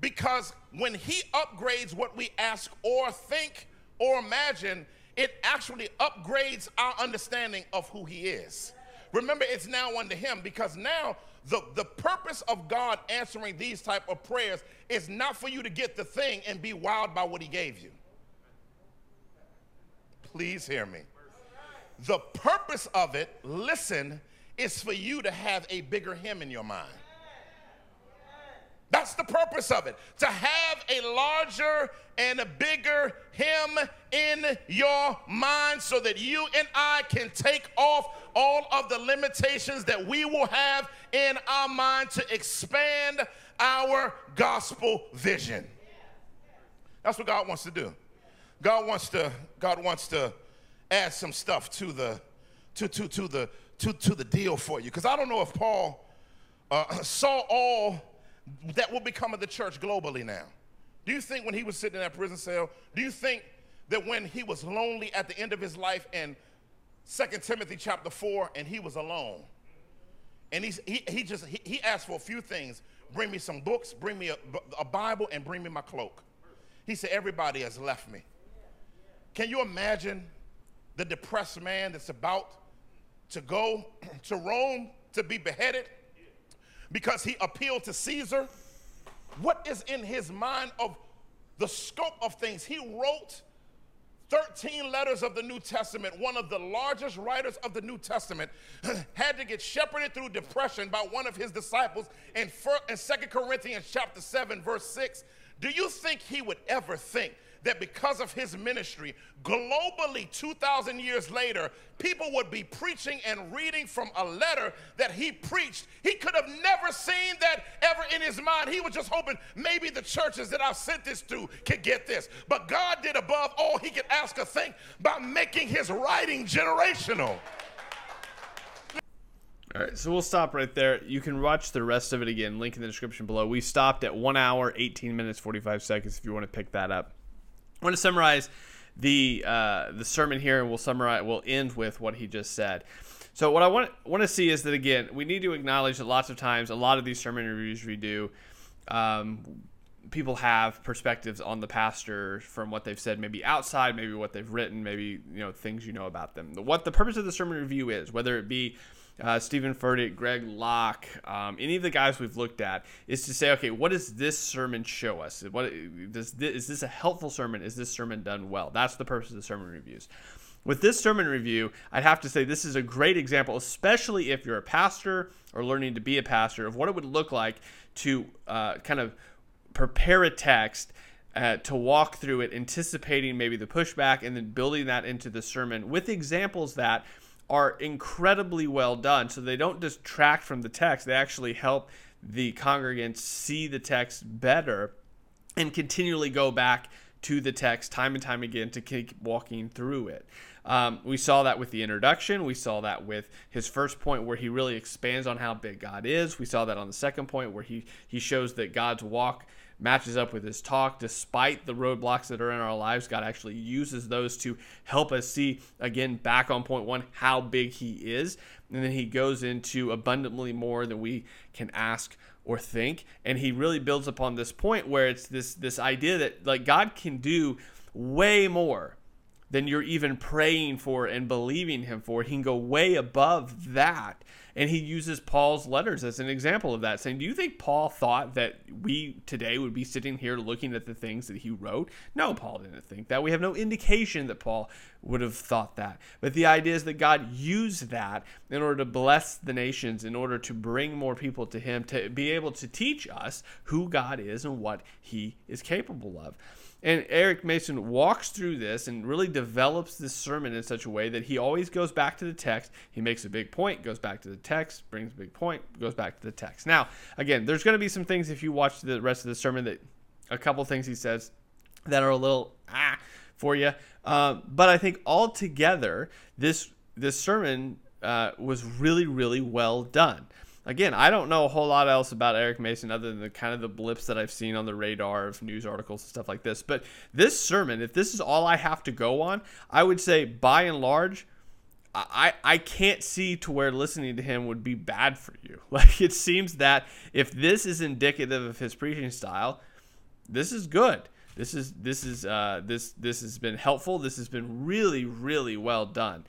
because when he upgrades what we ask or think or imagine, it actually upgrades our understanding of who he is. Remember, it's now unto him, because now the, the purpose of God answering these type of prayers is not for you to get the thing and be wowed by what he gave you. Please hear me. The purpose of it, listen, is for you to have a bigger hymn in your mind. That's the purpose of it, to have a larger and a bigger hymn in your mind so that you and I can take off all of the limitations that we will have in our mind to expand our gospel vision. That's what God wants to do. God wants to, God wants to add some stuff to the, to, to, to the, to, to the deal for you. Because I don't know if Paul uh, saw all that will become of the church globally now. Do you think when he was sitting in that prison cell, do you think that when he was lonely at the end of his life in Second Timothy chapter four and he was alone, and he's, he, he just, he, he asked for a few things, bring me some books, bring me a, a Bible, and bring me my cloak. He said, everybody has left me. Can you imagine the depressed man that's about to go to Rome to be beheaded? Because he appealed to Caesar. What is in his mind of the scope of things? He wrote thirteen letters of the New Testament. One of the largest writers of the New Testament had to get shepherded through depression by one of his disciples in Second Corinthians chapter seven, verse six. Do you think he would ever think that because of his ministry, globally two thousand years later, people would be preaching and reading from a letter that he preached? He could have never seen that ever in his mind. He was just hoping maybe the churches that I've sent this to could get this. But God did above all he could ask or think by making his writing generational. All right, so we'll stop right there. You can watch the rest of it again. Link in the description below. We stopped at one hour, eighteen minutes, forty-five seconds if you want to pick that up. I want to summarize the uh, the sermon here, and we'll summarize. We'll end with what he just said. So what I want want to see is that, again, we need to acknowledge that lots of times, a lot of these sermon reviews we do, um, people have perspectives on the pastor from what they've said, maybe outside, maybe what they've written, maybe, you know, things you know about them. What the purpose of the sermon review is, whether it be Uh, Stephen Furtick, Greg Locke, um, any of the guys we've looked at, is to say, okay, what does this sermon show us? What does this, is this a helpful sermon? Is this sermon done well? That's the purpose of the sermon reviews. With this sermon review, I'd have to say this is a great example, especially if you're a pastor or learning to be a pastor, of what it would look like to uh, kind of prepare a text, Uh, to walk through it, anticipating maybe the pushback, and then building that into the sermon with examples that are incredibly well done, so they don't detract from the text. They actually help the congregants see the text better and continually go back to the text time and time again to keep walking through it. Um, we saw that with the introduction. We saw that with his first point where he really expands on how big God is. We saw that on the second point where he, he shows that God's walk matches up with his talk. Despite the roadblocks that are in our lives, God actually uses those to help us see, again, back on point one, how big he is. And then he goes into abundantly more than we can ask or think. And he really builds upon this point where it's this, this idea that, like, God can do way more than you're even praying for and believing him for. He can go way above that. And he uses Paul's letters as an example of that, saying, do you think Paul thought that we today would be sitting here looking at the things that he wrote? No, Paul didn't think that. We have no indication that Paul would have thought that. But the idea is that God used that in order to bless the nations, in order to bring more people to him, to be able to teach us who God is and what he is capable of. And Eric Mason walks through this and really develops this sermon in such a way that he always goes back to the text. He makes a big point, goes back to the text, brings a big point, goes back to the text. Now, again, there's going to be some things, if you watch the rest of the sermon, that a couple things he says that are a little ah for you. Uh, but I think altogether, this, this sermon uh, was really, really well done. again, I don't know a whole lot else about Eric Mason other than the kind of the blips that I've seen on the radar of news articles and stuff like this. But this sermon, if this is all I have to go on, I would say by and large, I, I can't see to where listening to him would be bad for you. Like, it seems that if this is indicative of his preaching style, this is good. This is this is uh, this this has been helpful. This has been really, really well done.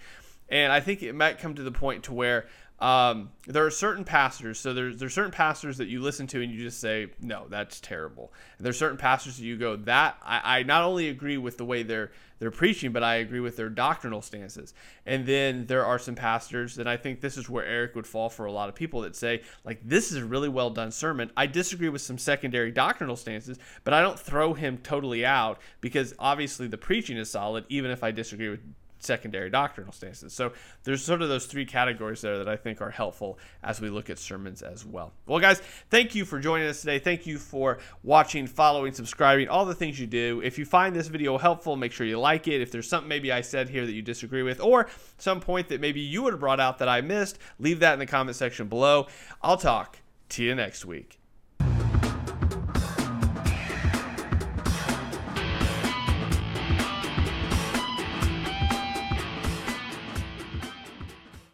And I think it might come to the point to where um, there are certain pastors. So there's there's certain pastors that you listen to and you just say, no, that's terrible. And there's certain pastors that you go, that I, I not only agree with the way they're they're preaching, but I agree with their doctrinal stances. And then there are some pastors that I think this is where Eric would fall for a lot of people that say, like, this is a really well done sermon. I disagree with some secondary doctrinal stances, but I don't throw him totally out because obviously the preaching is solid, even if I disagree with secondary doctrinal stances. So there's sort of those three categories there that I think are helpful as we look at sermons as well. Well, guys, thank you for joining us today. Thank you for watching, following, subscribing, all the things you do. If you find this video helpful, make sure you like it. If there's something maybe I said here that you disagree with, or some point that maybe you would have brought out that I missed, leave that in the comment section below. I'll talk to you next week.